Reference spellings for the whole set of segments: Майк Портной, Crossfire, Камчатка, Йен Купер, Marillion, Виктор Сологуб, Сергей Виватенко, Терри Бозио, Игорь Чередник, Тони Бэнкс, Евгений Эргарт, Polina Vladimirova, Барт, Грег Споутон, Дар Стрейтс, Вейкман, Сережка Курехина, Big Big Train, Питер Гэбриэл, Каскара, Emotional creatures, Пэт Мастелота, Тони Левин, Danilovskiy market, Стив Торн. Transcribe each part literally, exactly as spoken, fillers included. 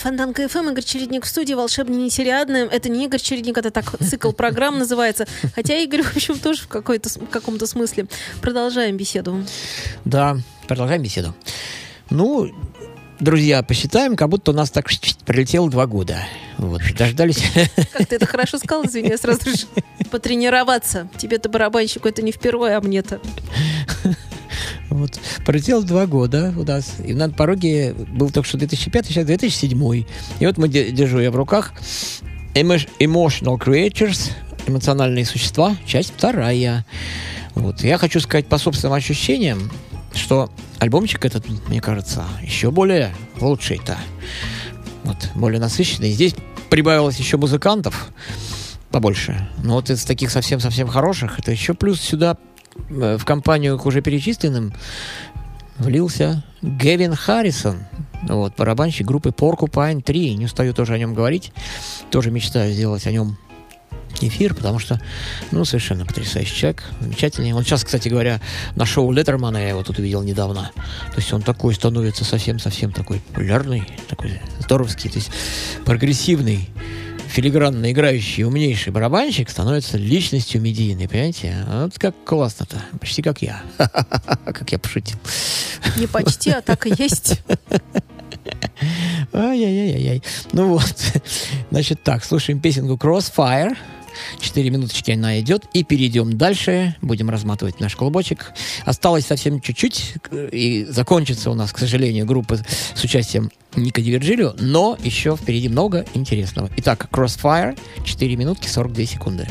Фонтанка-ФМ, Игорь Чередник в студии, «Волшебная нить Ариадны». Это не Игорь Чередник, это так цикл программ называется. Хотя Игорь, в общем, тоже в, какой-то, в каком-то смысле. Продолжаем беседу. Да, продолжаем беседу. Ну, друзья, посчитаем, как будто у нас так прилетело два года. Вот, дождались. Как ты это хорошо сказал, извини, я сразу же потренироваться. Тебе-то, барабанщику, это не впервые, а мне-то. Вот. Пролетело два года у нас. И на пороге был только что две тысячи пятый, сейчас две тысячи седьмой. И вот мы держу я в руках Emotional creatures, эмоциональные существа, часть вторая. Вот. Я хочу сказать по собственным ощущениям, что альбомчик этот, мне кажется, еще более лучший-то. вот, более насыщенный. Здесь прибавилось еще музыкантов побольше. Но вот из таких совсем-совсем хороших, это еще плюс сюда в компанию к уже перечисленным влился Гэвин Харрисон, вот, барабанщик группы Porcupine Tree. Не устаю тоже о нем говорить. Тоже мечтаю сделать о нем эфир, потому что, ну, совершенно потрясающий человек, замечательный. Он сейчас, кстати говоря, на шоу Леттермана, я его тут увидел недавно. То есть он такой становится совсем-совсем такой популярный, такой здоровский, то есть прогрессивный, филигранно играющий, умнейший барабанщик становится личностью медийной, понимаете? Вот как классно-то. Почти как я. Как я пошутил. Не почти, а так и есть. Ай-яй-яй-яй. Ну вот. Значит так, слушаем песенку Crossfire. Четыре минуточки она идет. И перейдем дальше. Будем разматывать наш клубочек. Осталось совсем чуть-чуть. И закончится у нас, к сожалению, группа с участием Ника Д'Вирджилио. Но еще впереди много интересного. Итак, Crossfire. Четыре минутки сорок две секунды.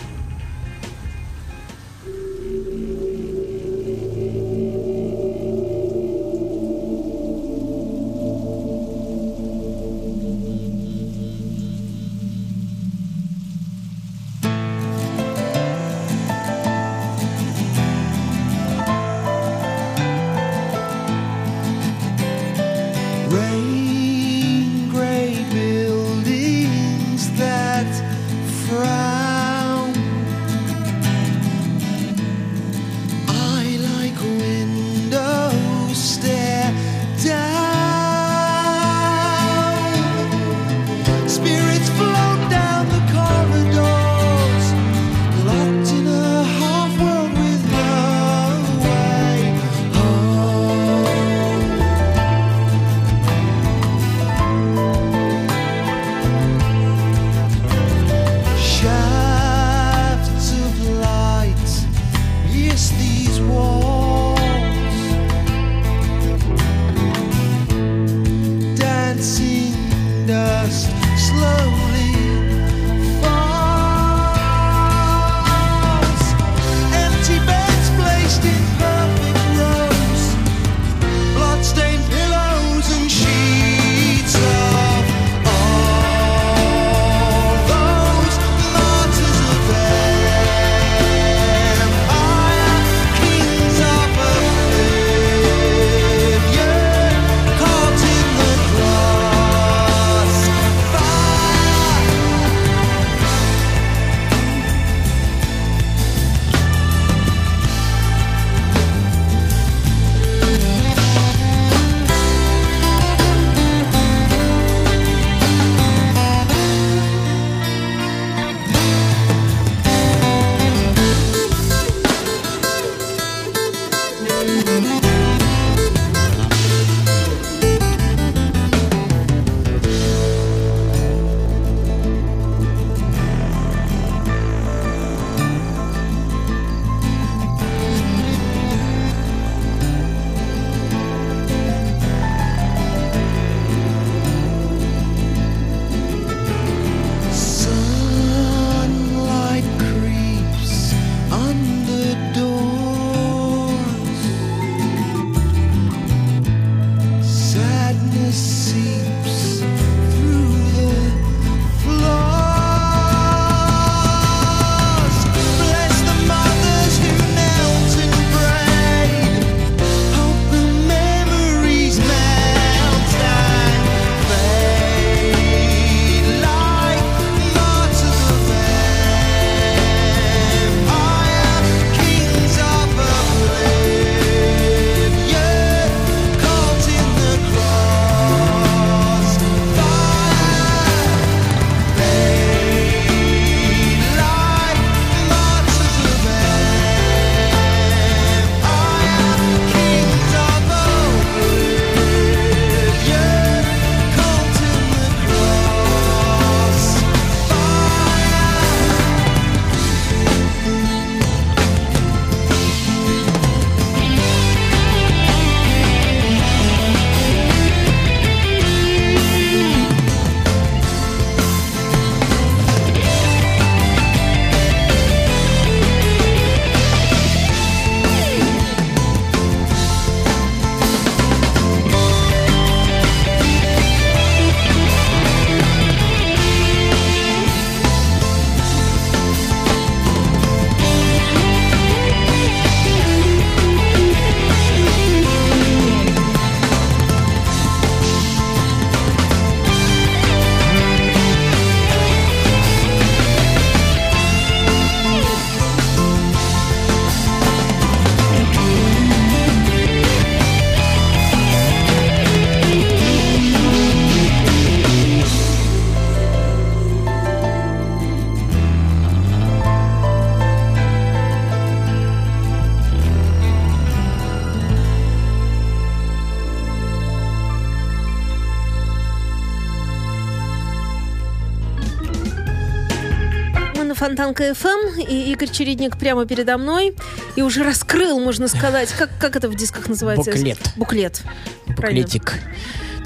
Фонтанка-ФМ, и Игорь Чередник прямо передо мной. И уже раскрыл, можно сказать, как, как это в дисках называется? Буклет. Буклет. Буклетик. Правильно.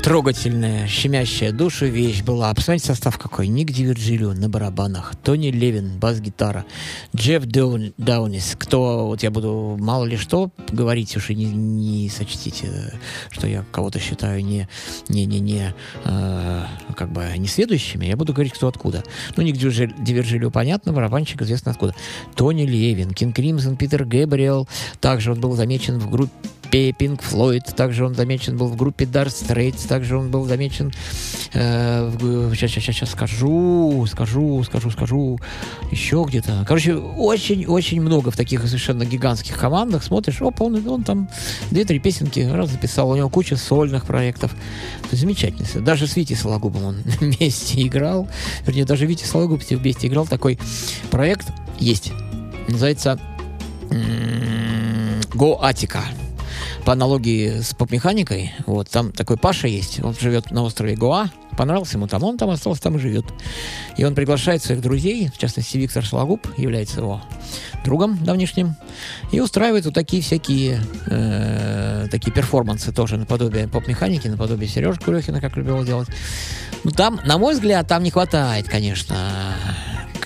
Трогательная, щемящая душу вещь была. Посмотрите состав какой. Ник Д'Вирджилио на барабанах, Тони Левин, бас-гитара, Джефф Даун, Даунис. Кто, вот я буду мало ли что говорить, уж и не, не сочтите, что я кого-то считаю не, не, не, не э, как бы не следующими. Я буду говорить, кто откуда. Ну, Ник Д'Вирджилио, понятно, барабанщик известно откуда. Тони Левин, Кинг Кримсон, Питер Гэбриэл. Также он был замечен в группе Пинк Флойд, также он замечен был в группе Дар Стрейтс, также он был замечен э, в, сейчас, сейчас, сейчас скажу, скажу, скажу, скажу, еще где-то. Короче, очень-очень много в таких совершенно гигантских командах. Смотришь, оп, он, он там две-три песенки раз записал, у него куча сольных проектов. Замечательно. Даже с Витей Сологубом он вместе играл, вернее, даже Витя Сологуб вместе играл. Такой проект есть, называется «Го Атика». По аналогии с поп-механикой, вот, там такой Паша есть, он живет на острове Гоа, понравился ему там, он там остался, там и живет. И он приглашает своих друзей, в частности, Виктор Сологуб является его другом давнишним, и устраивает вот такие всякие э, такие перформансы тоже наподобие поп-механики, наподобие Сережки Курехина, как любил делать. Ну, там, на мой взгляд, там не хватает, конечно,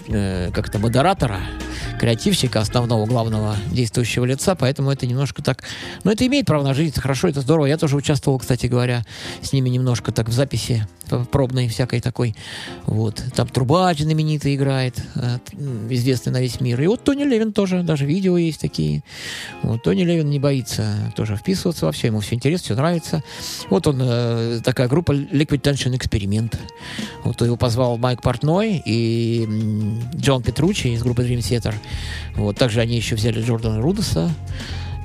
э, как-то модератора, креативщика, основного, главного действующего лица, поэтому это немножко так... Но это имеет право на жизнь, это хорошо, это здорово. Я тоже участвовал, кстати говоря, с ними немножко так в записи пробной всякой такой. Вот. Там трубач знаменитый играет, известный на весь мир. И вот Тони Левин тоже, даже видео есть такие. Вот Тони Левин не боится тоже вписываться во все, ему все интересно, все нравится. Вот он, такая группа Liquid Tension Experiment. Вот его позвал Майк Портной и Джон Петруччи из группы Dream Theater. Вот, также они еще взяли Джордана Рудеса.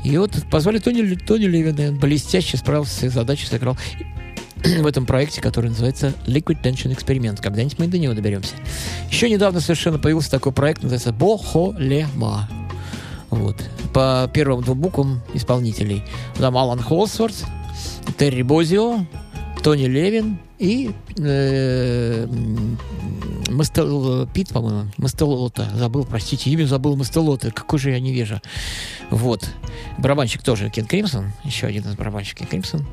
И вот позвали Тони, Тони Левина. Блестяще справился с своей задачей, сыграл в этом проекте, который называется Liquid Tension Experiment. Когда-нибудь мы до него доберемся. Еще недавно совершенно появился такой проект, называется Бохолема. Вот. По первым двум буквам исполнителей. Там Алан Холсворт, Терри Бозио, Тони Левин и э, Мастел... Пит, по-моему, Мастелота. Забыл, простите, имя забыл Мастелота. Какой же я невежа. Вот. Барабанщик тоже Кен Кримсон. Еще один из барабанщиков Кен Кримсон.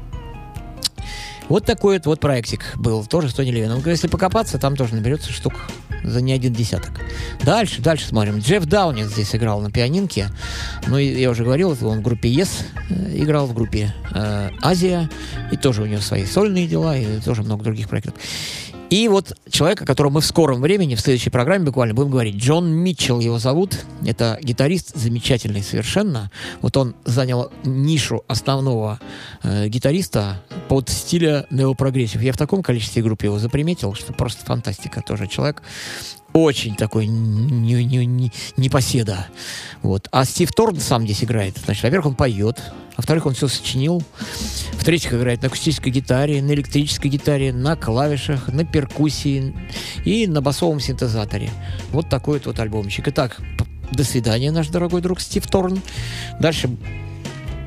Вот такой вот проектик был. Тоже с Тони Левином. Если покопаться, там тоже наберется штук за не один десяток. Дальше, дальше смотрим. Джефф Даунинг здесь играл на пианинке. Ну, я уже говорил, он в группе Yes играл, в группе э, Азия. И тоже у него свои сольные дела, и тоже много других проектов. И вот человек, о котором мы в скором времени, в следующей программе буквально будем говорить, Джон Митчелл его зовут, это гитарист замечательный совершенно. Вот он занял нишу основного э, гитариста под стиля неопрогрессив. Я в таком количестве групп его заприметил, что просто фантастика тоже. Человек очень такой не, не, не, непоседа. Вот. А Стив Торн сам здесь играет. Значит, во-первых, он поет. Во-вторых, он все сочинил. В-третьих, играет на акустической гитаре, на электрической гитаре, на клавишах, на перкуссии и на басовом синтезаторе. Вот такой вот альбомчик. Итак, до свидания, наш дорогой друг Стив Торн. Дальше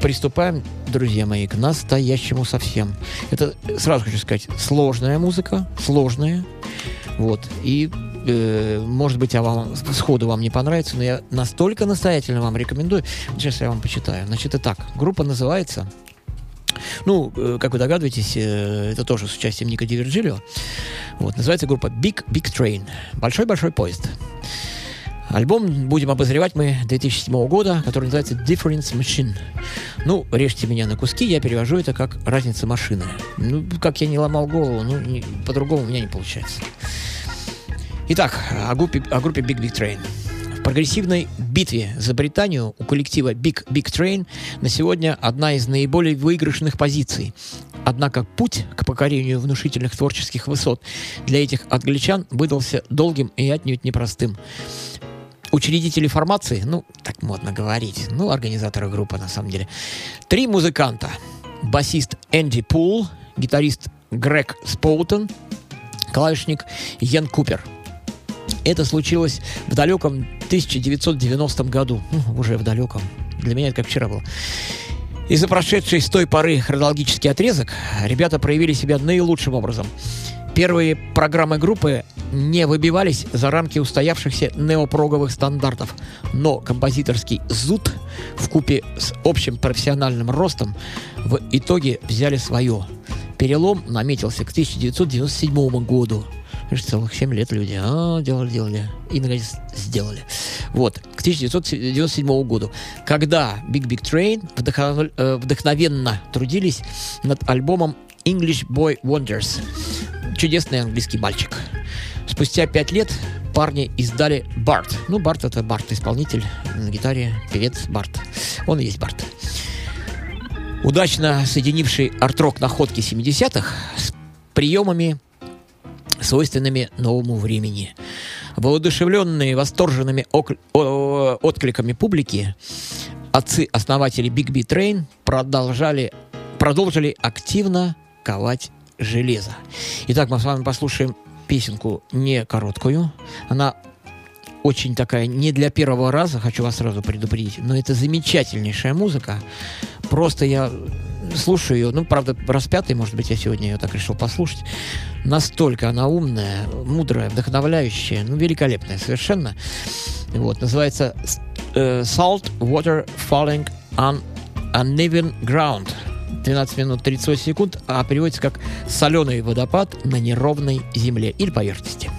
приступаем, друзья мои, к настоящему совсем. Это, сразу хочу сказать, сложная музыка, сложная. Вот. И может быть, а вам сходу вам не понравится, но я настолько настоятельно вам рекомендую. Сейчас я вам почитаю. Значит, и так. Группа называется... Ну, как вы догадываетесь, это тоже с участием Ника Д'Вирджилио. Вот. Называется группа Big Big Train. Большой-большой поезд. Альбом будем обозревать мы две тысячи седьмого года, который называется Difference Machine. Ну, режьте меня на куски, я перевожу это как «Разница машины». Ну, как я не ломал голову, ну, не, по-другому у меня не получается. Итак, о группе, о группе Big Big Train. В прогрессивной битве за Британию у коллектива Big Big Train на сегодня одна из наиболее выигрышных позиций. Однако путь к покорению внушительных творческих высот для этих англичан выдался долгим и отнюдь непростым. Учредители формации, ну, так модно говорить, ну, организаторы группы на самом деле, три музыканта. Басист Энди Пул, гитарист Грег Споутон, клавишник Йен Купер. Это случилось в далеком тысяча девятьсот девяностом году. Ну, уже в далеком. Для меня это как вчера было. И за прошедший с той поры хронологический отрезок ребята проявили себя наилучшим образом. Первые программы группы не выбивались за рамки устоявшихся неопроговых стандартов, но композиторский зуд вкупе с общим профессиональным ростом в итоге взяли свое. Перелом наметился к тысяча девятьсот девяносто седьмому году. Целых семь лет люди а, делали, делали и, наконец, сделали. Вот, к тысяча девятьсот девяносто седьмому году, когда Big Big Train вдохновенно, э, вдохновенно трудились над альбомом English Boy Wonders. Чудесный английский мальчик. Спустя пять лет парни издали Барт. Ну, Барт — это Барт, исполнитель на гитаре, певец Барт. Он и есть Барт. Удачно соединивший арт-рок находки семидесятых с приемами, свойственными новому времени. Воодушевленные восторженными окл... о... откликами публики, отцы-основатели Big Big Train продолжали, продолжили активно ковать железо. Итак, мы с вами послушаем песенку не короткую. Она очень такая, не для первого раза, хочу вас сразу предупредить, но это замечательнейшая музыка. Просто я слушаю ее, ну, правда, раз пятый, может быть, я сегодня ее так решил послушать. Настолько она умная, мудрая, вдохновляющая, ну, великолепная совершенно. Вот, называется «Salt Water Falling on Uneven Ground». двенадцать минут тридцать восемь секунд, а переводится как «соленый водопад на неровной земле» или поверхности.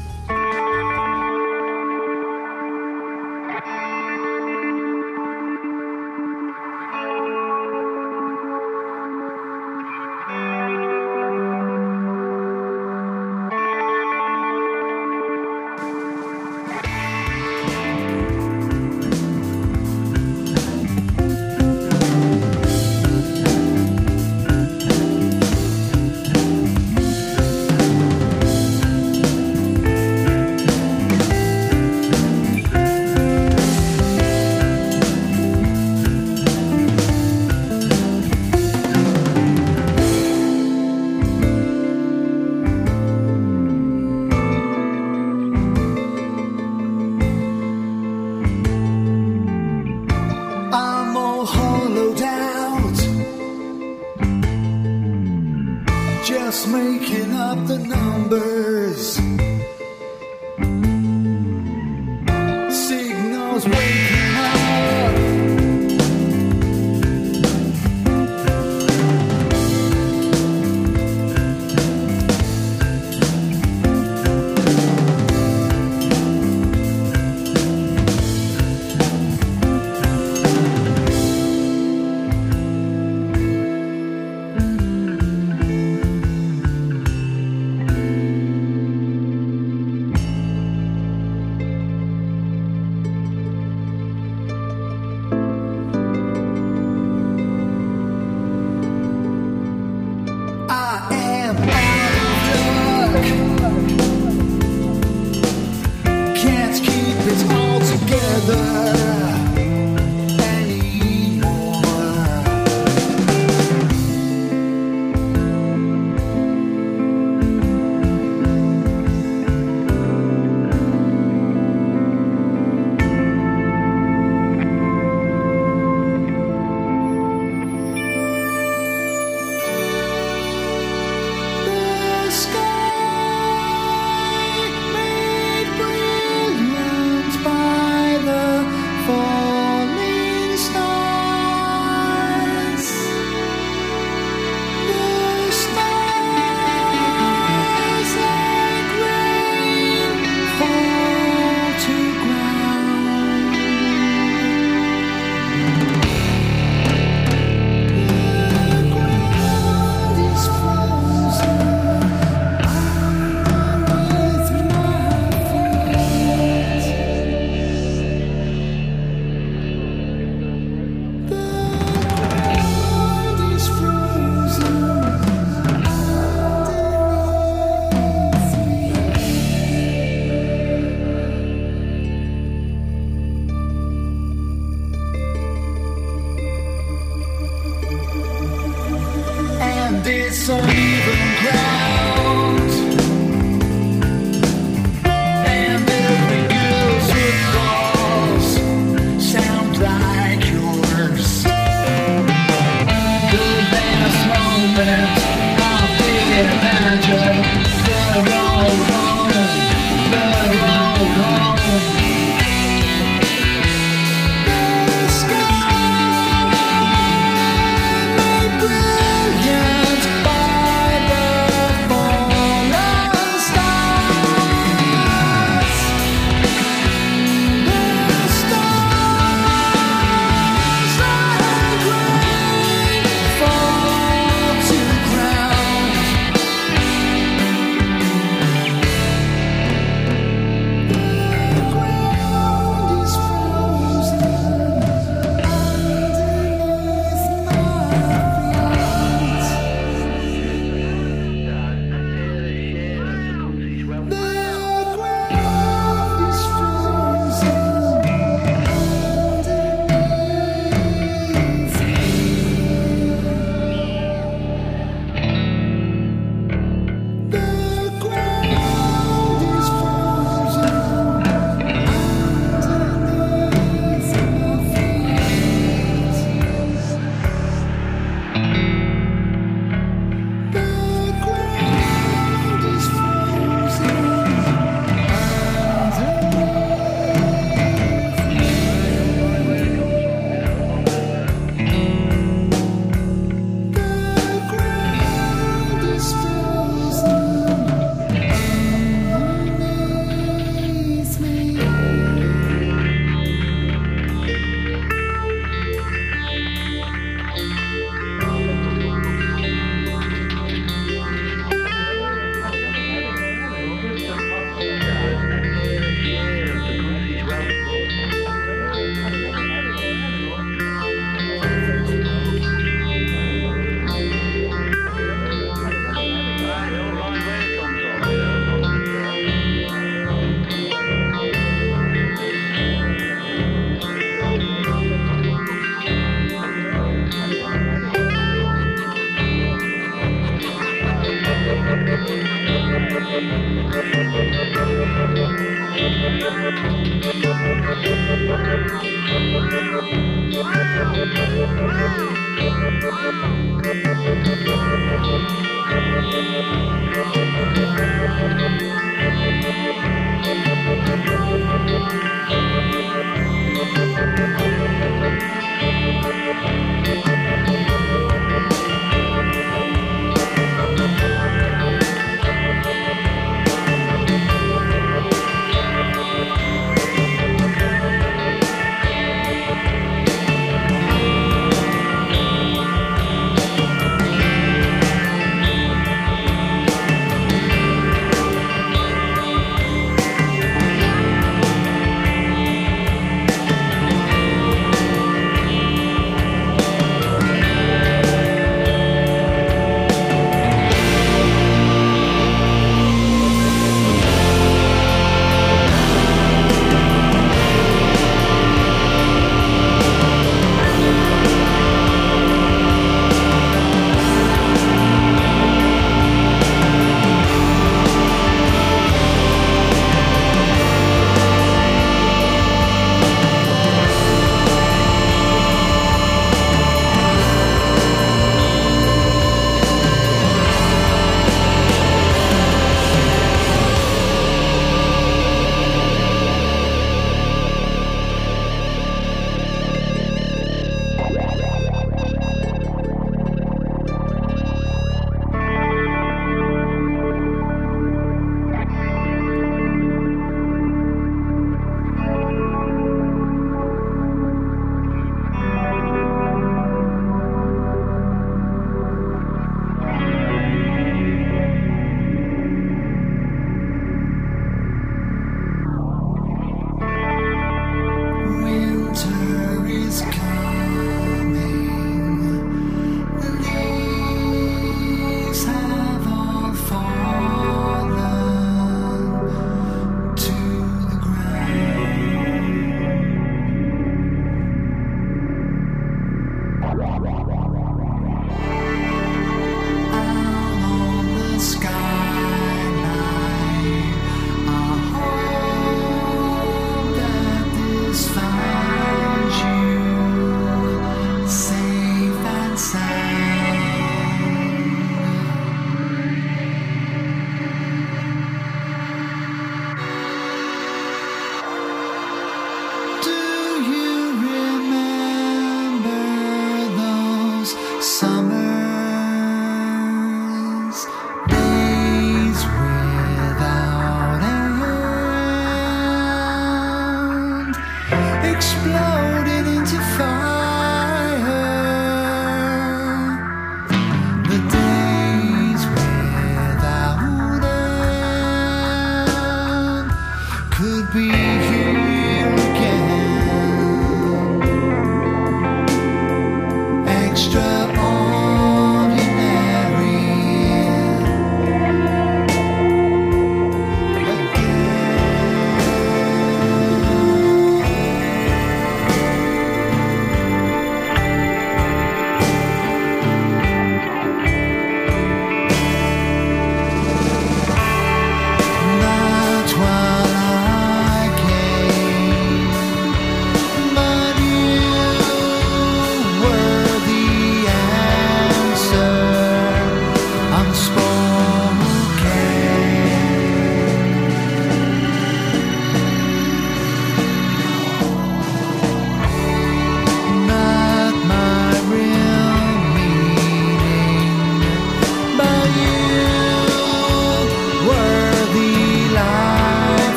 Extraordinary.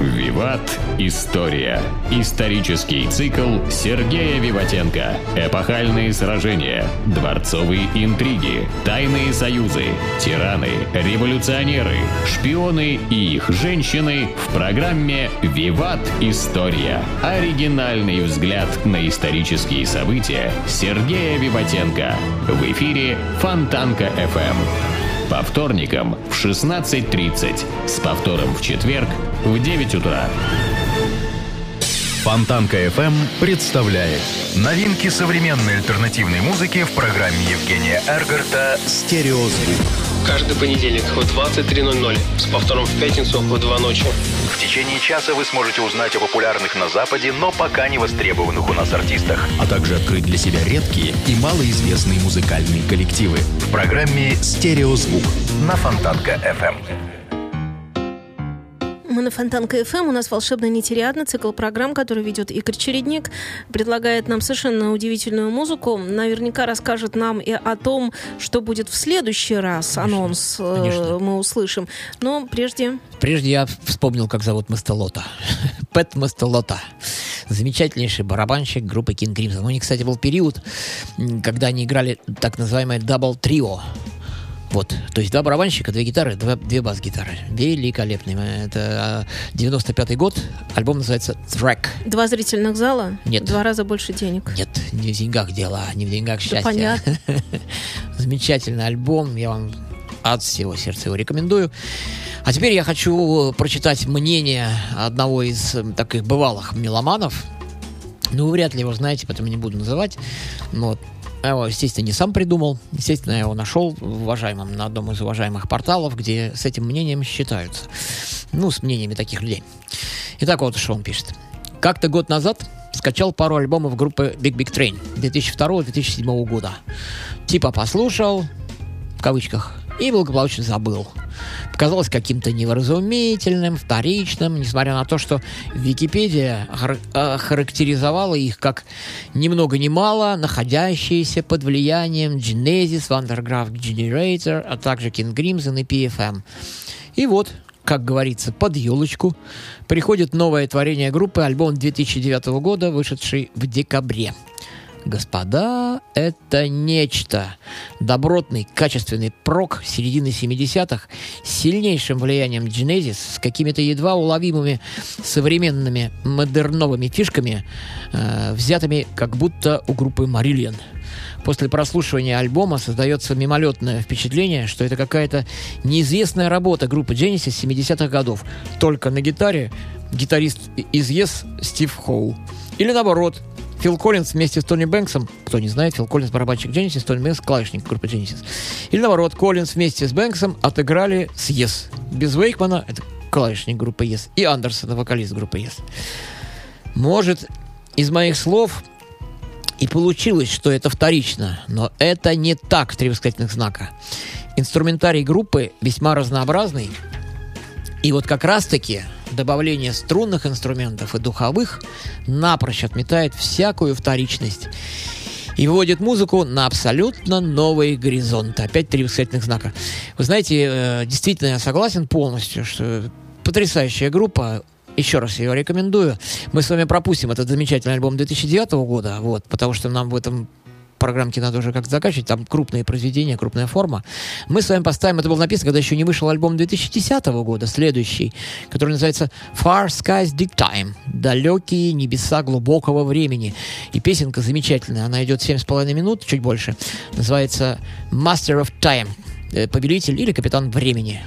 Виват. История. Исторический цикл Сергея Виватенко. Эпохальные сражения, дворцовые интриги, тайные союзы, тираны, революционеры, шпионы и их женщины в программе «Виват. История». Оригинальный взгляд на исторические события Сергея Виватенко. В эфире Фонтанка-ФМ. По вторникам в шестнадцать тридцать, с повтором в четверг в девять утра. Фонтанка-ФМ представляет новинки современной альтернативной музыки в программе Евгения Эргарта «Стереозвук». Каждый понедельник в двадцать три ноль ноль, с повтором в пятницу в два ночи. В течение часа вы сможете узнать о популярных на Западе, но пока не востребованных у нас артистах, а также открыть для себя редкие и малоизвестные музыкальные коллективы в программе «Стереозвук» на Фонтанка-ФМ. Мы на Фонтанка-ФМ, у нас «Волшебная нить Ариадны», цикл программ, который ведет Игорь Чередник, предлагает нам совершенно удивительную музыку, наверняка расскажет нам и о том, что будет в следующий раз, конечно, анонс конечно. мы услышим, но прежде... Прежде я вспомнил, как зовут Мастелота, Пэт Мастелота, замечательнейший барабанщик группы Кинг Кримсон. У них, кстати, был период, когда они играли так называемое дабл-трио. Вот, то есть два барабанщика, две гитары, два, две бас-гитары. Великолепные. Это девяносто пятый год, альбом называется «Track». Два зрительных зала? Нет. Два раза больше денег? Нет, не в деньгах дело, не в деньгах счастье. Да понятно. Замечательный альбом, я вам от всего сердца его рекомендую. А теперь я хочу прочитать мнение одного из таких бывалых меломанов. Ну, вы вряд ли его знаете, поэтому не буду называть. Но... Я его, естественно, не сам придумал. Естественно, я его нашел в уважаемом, на одном из уважаемых порталов, где с этим мнением считаются. Ну, с мнениями таких людей. Итак, вот что он пишет. Как-то год назад скачал пару альбомов группы Big Big Train две тысячи второго - две тысячи седьмого года. Типа послушал, в кавычках, и благополучно забыл. Показалось каким-то невразумительным, вторичным, несмотря на то, что Википедия характеризовала их как ни много ни мало находящиеся под влиянием Genesis, Underground Generator, а также Кинг Кримсон и пи эф эм. И вот, как говорится, под елочку приходит новое творение группы, альбом две тысячи девятого года, вышедший в декабре. Господа, это нечто. Добротный, качественный прок середины семидесятых с сильнейшим влиянием Genesis, с какими-то едва уловимыми современными модерновыми фишками, э, взятыми как будто у группы Marillion. После прослушивания альбома создается мимолетное впечатление, что это какая-то неизвестная работа группы Genesis семидесятых годов. Только на гитаре гитарист из Yes Стив Хоу. Или наоборот, Фил Коллинз вместе с Тони Бэнксом, кто не знает, Фил Коллинз — барабанщик Genesis, Тони Бэнкс — клавишник группы Genesis. Или наоборот, Коллинз вместе с Бэнксом отыграли с Yes. Без Вейкмана, это клавишник группы Yes, и Андерсона, вокалист группы Yes. Может, из моих слов и получилось, что это вторично, но это не так, три восклицательных знака. Инструментарий группы весьма разнообразный, и вот как раз-таки... добавление струнных инструментов и духовых напрочь отметает всякую вторичность и выводит музыку на абсолютно новые горизонты. Опять три восклицательных знака. Вы знаете, действительно, я согласен полностью, что потрясающая группа. Еще раз ее рекомендую. Мы с вами пропустим этот замечательный альбом две тысячи девятого года, вот, потому что нам в этом... программки надо уже как-то закачивать, там крупные произведения, крупная форма. Мы с вами поставим, это было написано, когда еще не вышел альбом две тысячи десятого года, следующий, который называется «Far Skies Deep Time», «Далекие небеса глубокого времени». И песенка замечательная, она идет семь с половиной минут, чуть больше, называется «Master of Time», «Повелитель» или «Капитан времени».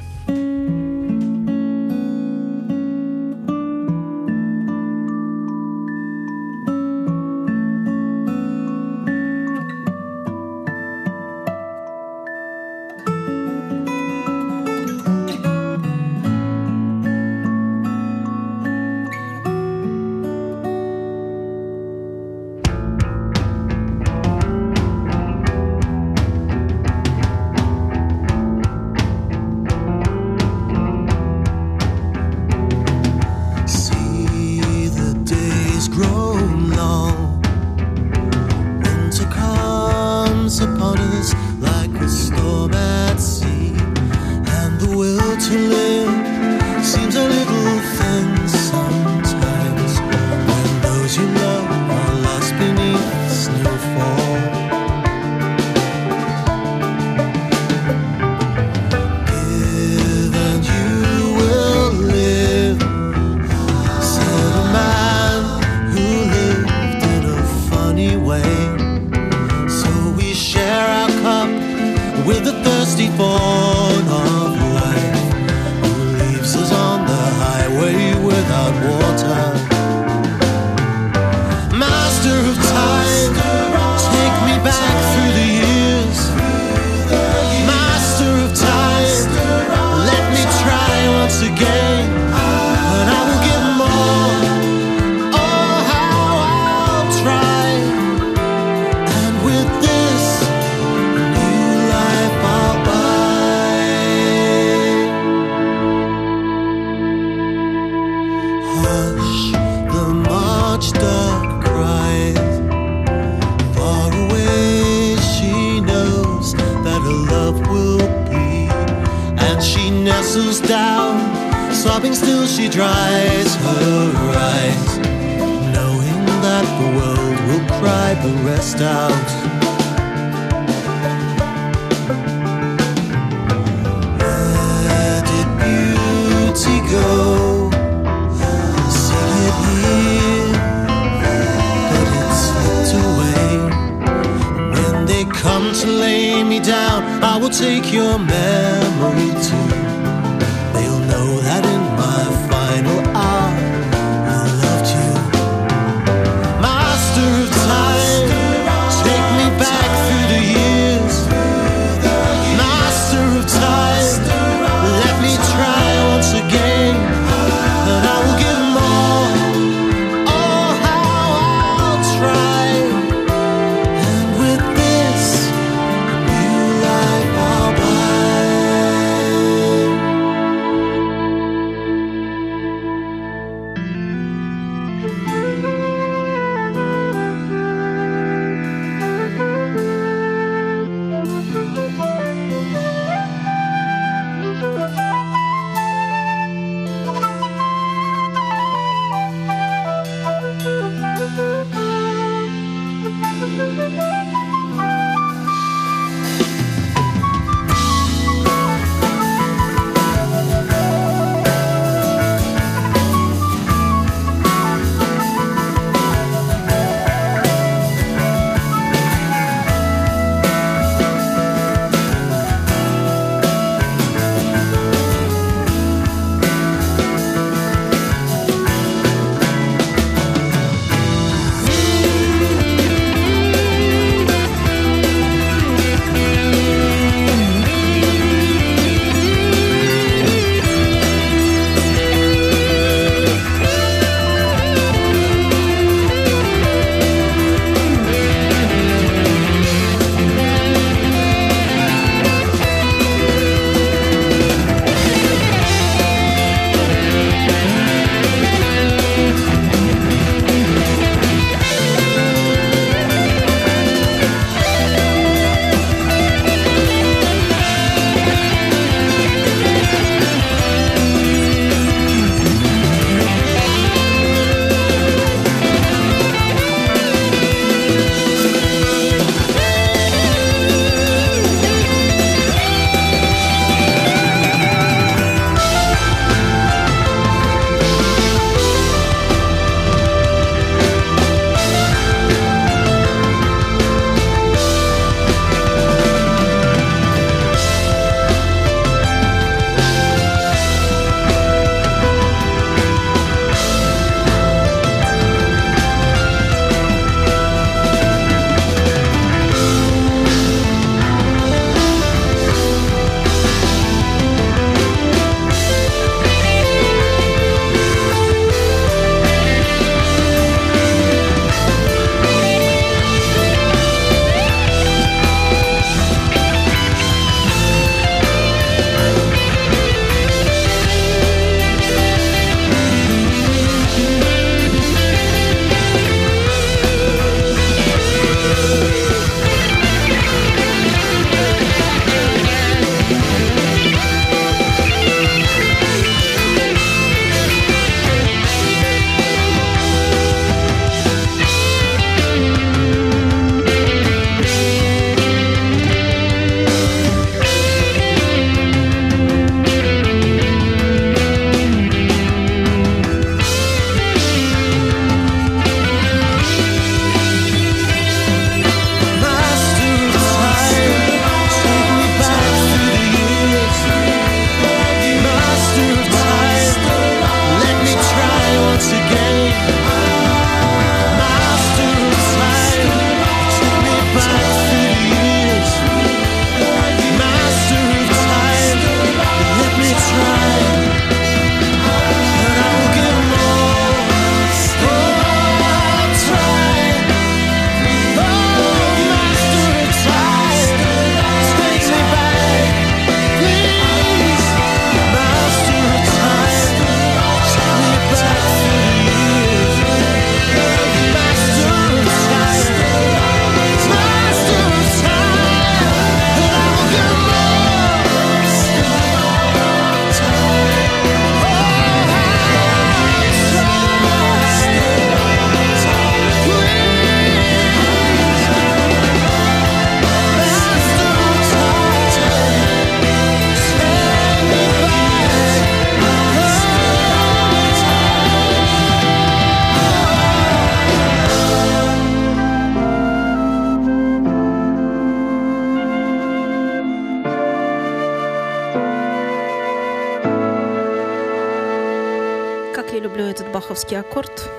Как я люблю этот баховский аккорд.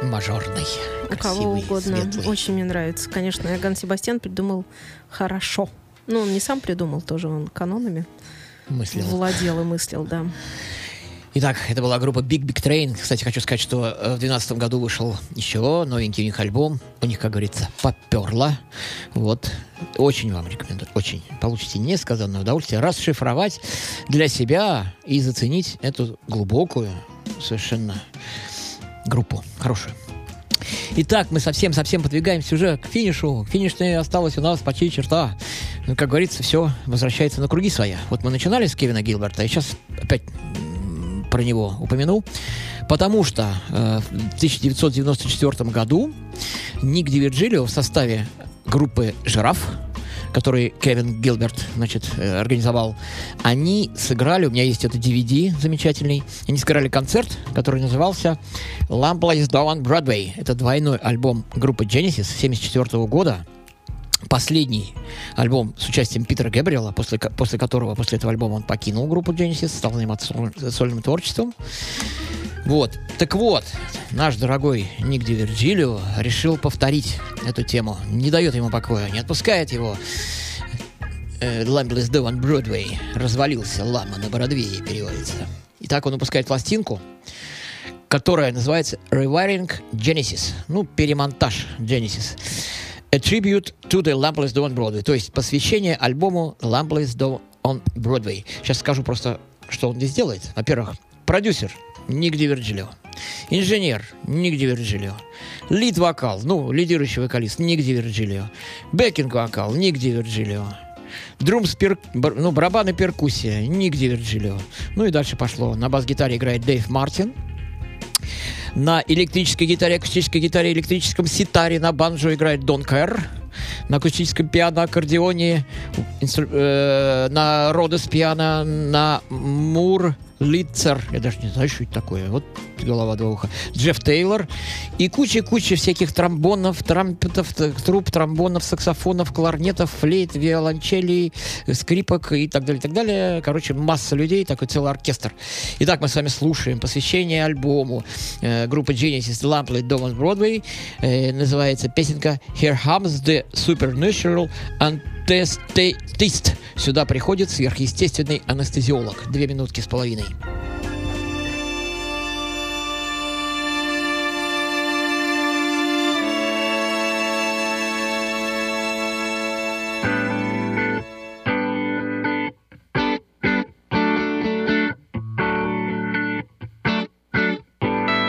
Мажорный, красивый, кого угодно. Светлый. Очень мне нравится. Конечно, Иоганн Себастьян придумал хорошо. Ну, он не сам придумал, тоже он канонами мыслил. Владел и мыслил, да. Итак, это была группа Big Big Train. Кстати, хочу сказать, что в двенадцатом году вышел еще новенький у них альбом. У них, как говорится, поперло. Вот. Очень вам рекомендую. Очень. Получите несказанное удовольствие расшифровать для себя и заценить эту глубокую совершенно группу. Хорошую. Итак, мы совсем-совсем подвигаемся уже к финишу. Финишная осталась у нас почти черта. Ну, как говорится, все возвращается на круги своя. Вот мы начинали с Кевина Гилберта, и сейчас опять... про него упомянул, потому что э, в тысяча девятьсот девяносто четвёртом году Ник Д'Вирджилио в составе группы «Жираф», который Кевин Гилберт, значит, э, организовал, они сыграли, у меня есть это ди ви ди замечательный, они сыграли концерт, который назывался «Lamb Lies Down on Broadway». Это двойной альбом группы Genesis тысяча девятьсот семьдесят четвёртого года. Последний альбом с участием Питера Гэбриэла, после, после которого, после этого альбома он покинул группу Genesis, стал заниматься сольным творчеством. Вот. Так вот, наш дорогой Ник Д'Вирджилио решил повторить эту тему. Не дает ему покоя, не отпускает его. «Lamb Lies Down on Broadway», развалился лама на Бродвее, переводится. И так он выпускает пластинку, которая называется «Rewiring Genesis». Ну, перемонтаж Genesis. A tribute to the Lamb Lies Down on Broadway. То есть посвящение альбому Lamb Lies Down on Broadway. Сейчас скажу просто, что он здесь делает. Во-первых, продюсер Ник Д'Вирджилио, инженер Ник Д'Вирджилио, лид-вокал, ну, лидирующий вокалист Ник Д'Вирджилио, бэкинг-вокал Ник Д'Вирджилио, Drums, пер... ну, барабаны, перкуссия Ник Д'Вирджилио. Ну и дальше пошло. На бас-гитаре играет Дэйв Мартин. На электрической гитаре, акустической гитаре, электрическом ситаре, на банджо играет Дон Кэр. На акустическом пиано, аккордеоне, инстру... э, на Родес пиано, на Мур Литцер. Я даже не знаю, что это такое. Вот голова два уха. Джефф Тейлор. И куча-куча всяких тромбонов, трампетов, труб, тромбонов, саксофонов, кларнетов, флейт, виолончелей, скрипок и так далее, и так далее. Короче, масса людей, такой целый оркестр. Итак, мы с вами слушаем посвящение альбому э, группы Genesis Lamb Lies Down on Broadway. Э, называется песенка «Here Comes the Supernatural Anesthetist». Сюда приходит сверхъестественный анестезиолог. Две минутки с половиной.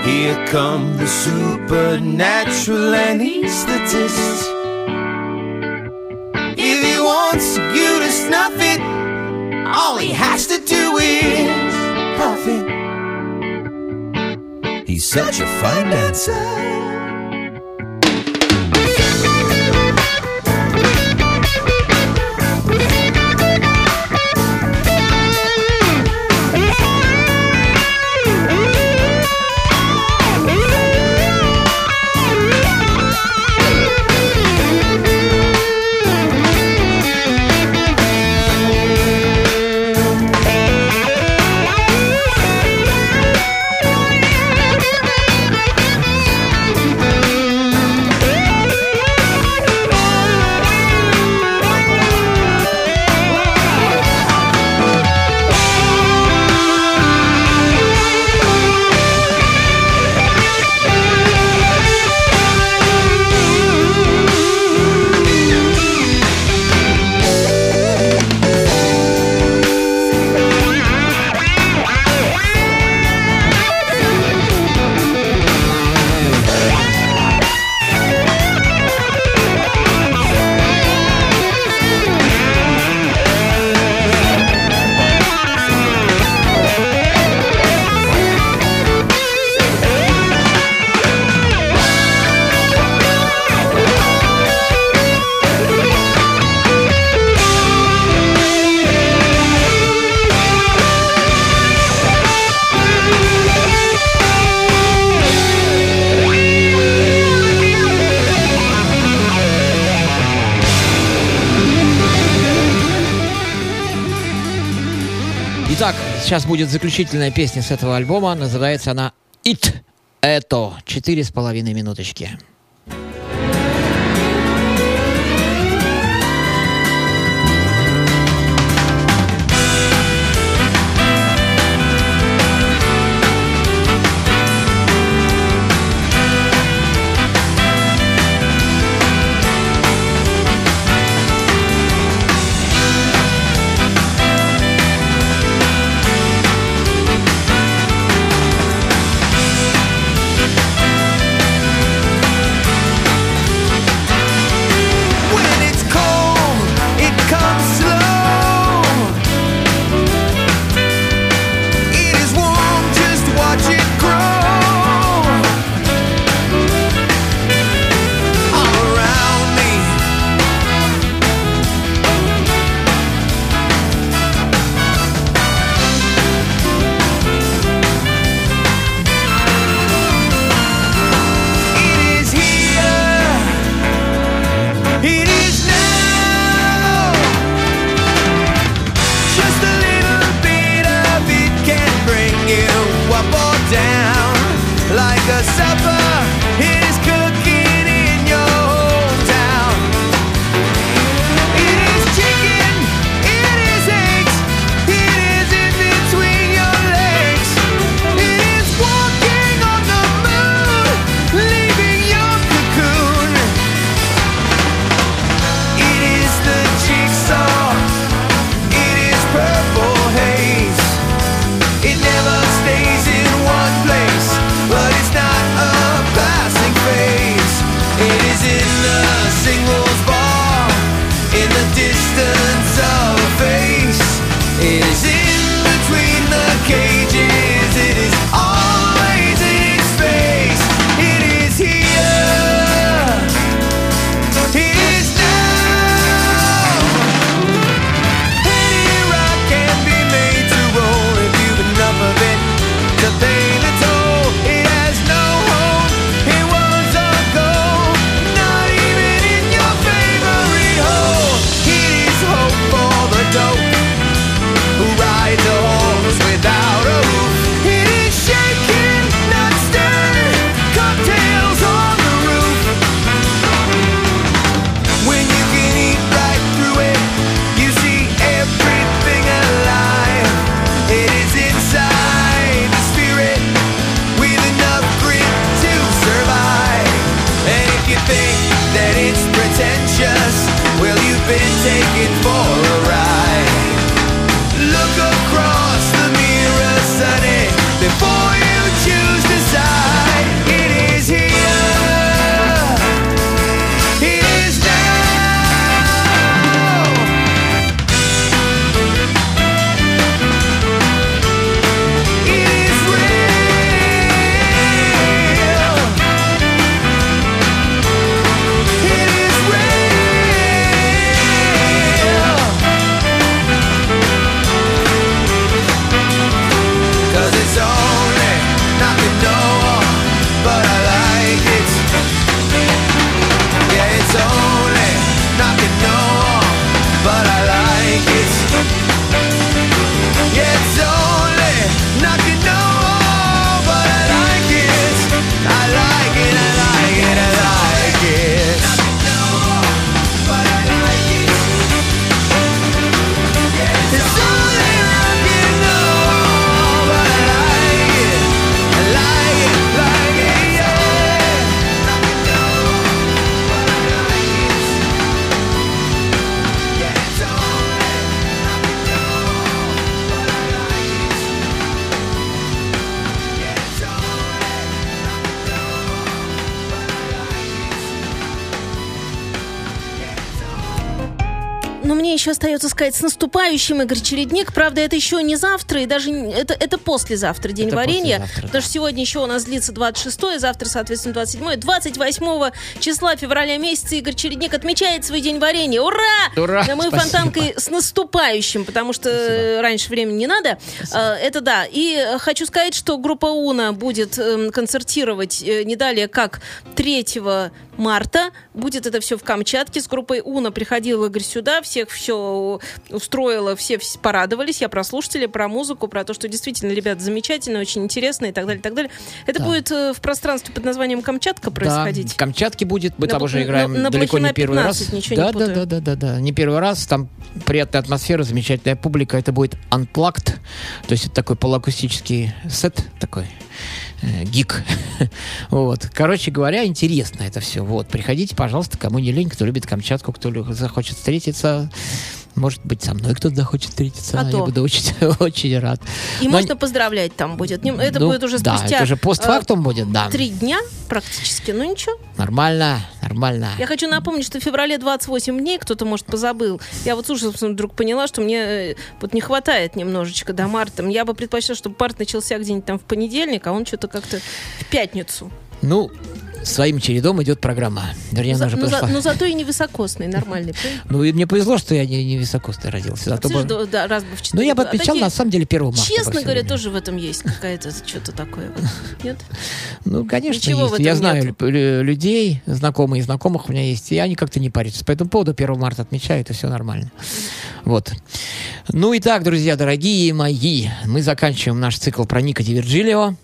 Here come the supernatural anesthetist. If he wants you to snuff it, all he has to do is puff it. He's such a fine dancer. сейчас будет заключительная песня с этого альбома. Называется она «It». Это четыре с половиной минуточки. Еще остается сказать: с наступающим, Игорь Чередник. Правда, это еще не завтра, и даже это, это послезавтра, день это варенья. Послезавтра, потому да. что сегодня еще у нас длится двадцать шестое, завтра, соответственно, двадцать седьмое. двадцать восьмого числа февраля месяца Игорь Чередник отмечает свой день варенья. Ура! Ура! Да, мы фонтанкой с наступающим, потому что спасибо. Раньше времени не надо. Спасибо. Это да. И хочу сказать, что группа «Уна» будет концертировать не далее, как третьего марта. Будет это все в Камчатке с группой «Уна». Приходила, говорю, сюда, всех все устроила, все порадовались. Я про слушателей, про музыку, про то, что действительно, ребята, замечательно, очень интересно и так далее, и так далее. Это да. будет в пространстве под названием «Камчатка» происходить. Да, в Камчатке будет. Мы на, там уже играем на, на далеко не первый раз. Да, не да, да, да, да, да. Не первый раз. Там приятная атмосфера, замечательная публика. Это будет Unplugged. То есть это такой полуакустический сет такой. Гик. Вот. Короче говоря, интересно это все. Вот. Приходите, пожалуйста, кому не лень, кто любит Камчатку, кто захочет встретиться. Может быть, со мной кто-то захочет встретиться. А Я то. буду очень, очень рад. И Но... можно поздравлять там будет. Это ну, будет уже спустя... Да, это уже постфактум э, будет, да. Три дня практически, ну ничего. Нормально, нормально. Я хочу напомнить, что в феврале двадцать восемь дней, кто-то, может, позабыл. Я вот, слушай, собственно, вдруг поняла, что мне вот не хватает немножечко до марта. Я бы предпочла, чтобы март начался где-нибудь там в понедельник, а он что-то как-то в пятницу. Ну... Своим чередом идет программа. Вернее, за, она уже но, за, но зато и невысокосный, нормальный. Ну, и мне повезло, что я не, не высокосный родился. Зато бы... да, да, раз бы в четыре. Ну, я бы отмечал, а на самом деле, первого марта. Честно говоря, время. Тоже в этом есть какая-то что-то такое. Вот. Нет? Ну, конечно, есть. Я знаю нет. людей, знакомые и знакомых у меня есть, и они как-то не парятся. По этому поводу первого марта отмечают, и все нормально. Вот. Ну, и так, друзья, дорогие мои, мы заканчиваем наш цикл про Ника Д'Вирджилио.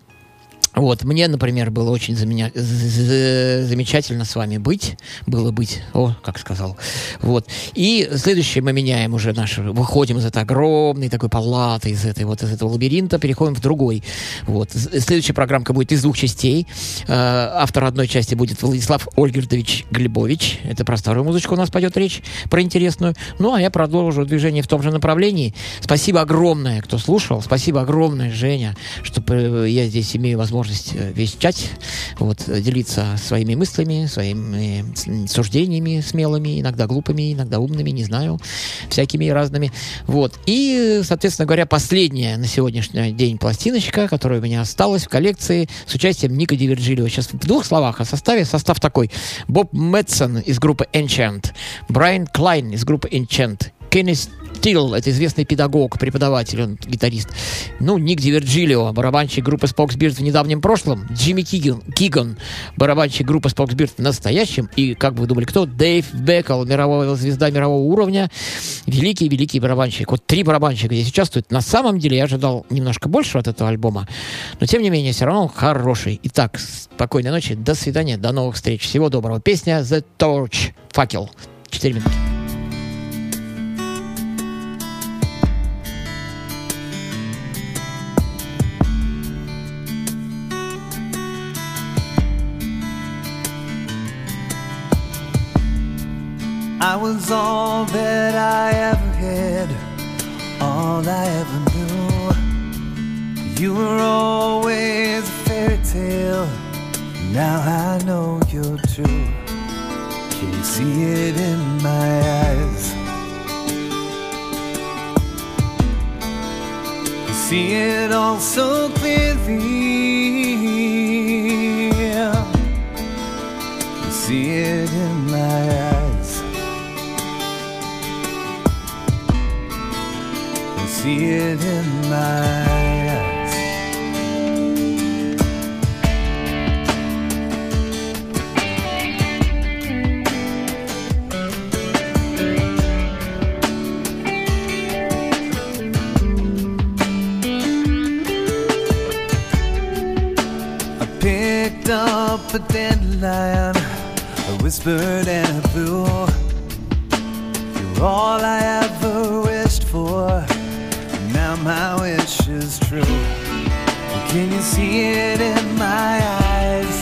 Вот, мне, например, было очень заменя... замечательно с вами быть. Было быть, о, как сказал. Вот. И следующее мы меняем уже наш... Выходим из этой огромной такой палаты, из, этой, вот, из этого лабиринта, переходим в другой. Вот. Следующая программка будет из двух частей. Автор одной части будет Владислав Ольгердович Глебович. Это про старую музычку у нас пойдет речь, про интересную. Ну, а я продолжу движение в том же направлении. Спасибо огромное, кто слушал. Спасибо огромное, Женя, что я здесь имею возможность вещать, вот, делиться своими мыслями, своими суждениями смелыми, иногда глупыми, иногда умными, не знаю, всякими разными. Вот. И, соответственно говоря, последняя на сегодняшний день пластиночка, которая у меня осталась в коллекции с участием Ника Д'Вирджилио. Сейчас в двух словах о составе. Состав такой. Боб Мэтсон из группы Enchant, Брайан Клайн из группы Enchant, Кеннис Тилл, это известный педагог, преподаватель, он гитарист. Ну, Ник Д'Вирджилио, барабанщик группы Spoxbeard в недавнем прошлом. Джимми Киган, Киган, барабанщик группы Spoxbeard в настоящем. И, как бы вы думали, кто? Дэйв Беккл, мировая звезда мирового уровня. Великий-великий барабанщик. Вот три барабанщика здесь участвуют. На самом деле, я ожидал немножко больше от этого альбома. Но, тем не менее, все равно хороший. Итак, спокойной ночи, до свидания, до новых встреч. Всего доброго. Песня The Torch, «Факел». Четыре минуты. I was all that I ever had, all I ever knew. You were always a fairy tale, now I know you're true. Can you see it in my eyes? You see it all so clearly. You see it in my eyes. See it in my eyes. I picked up a dandelion, I whispered and I blew. You're all I ever wished for. Now my wish is true. Can you see it in my eyes?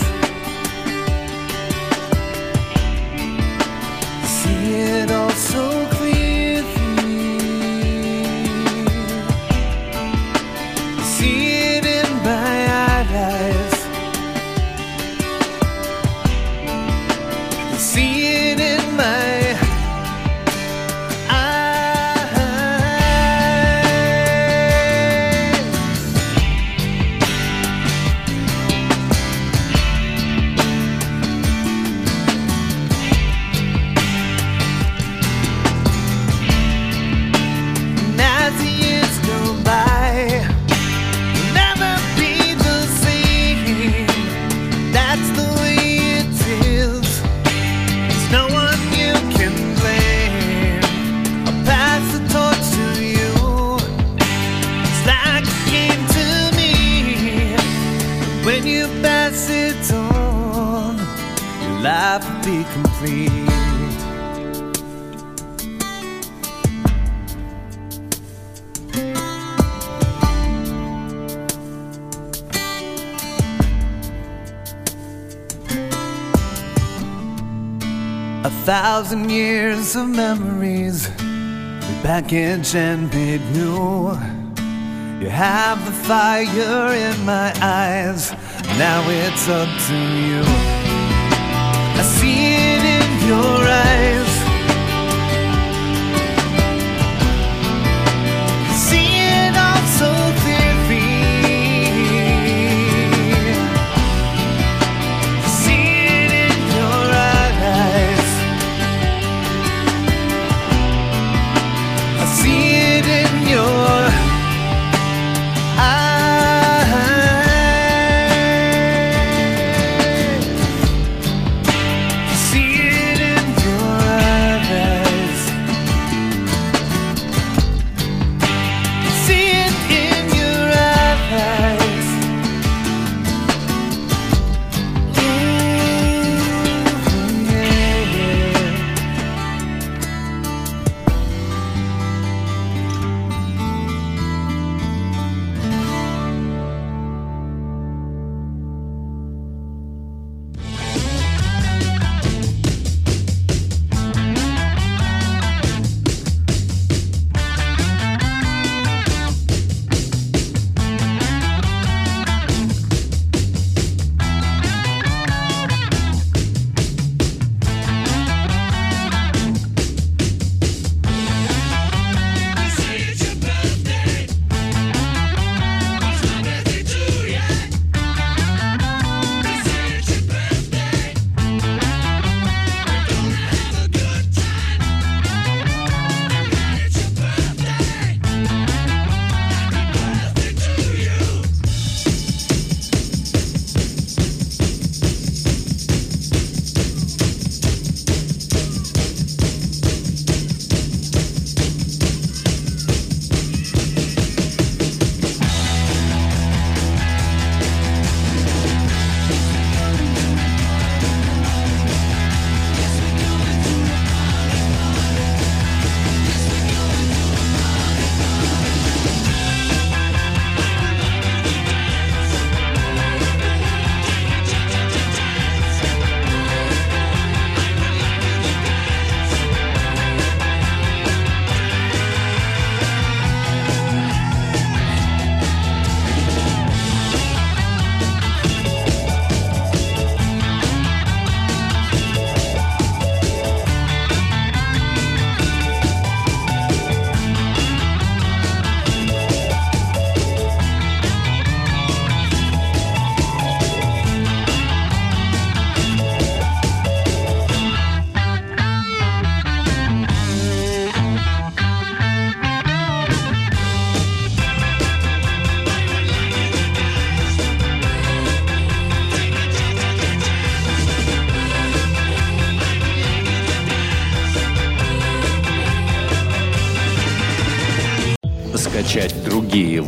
See it all so clearly. See it in my eyes. See it in my eyes. pass it on, your life will be complete. A thousand years of memories the package and made new. You have the fire in my eyes, now it's up to you. I see it in your eyes, I see it all so clearly, I see it in your eyes, I see it in your eyes.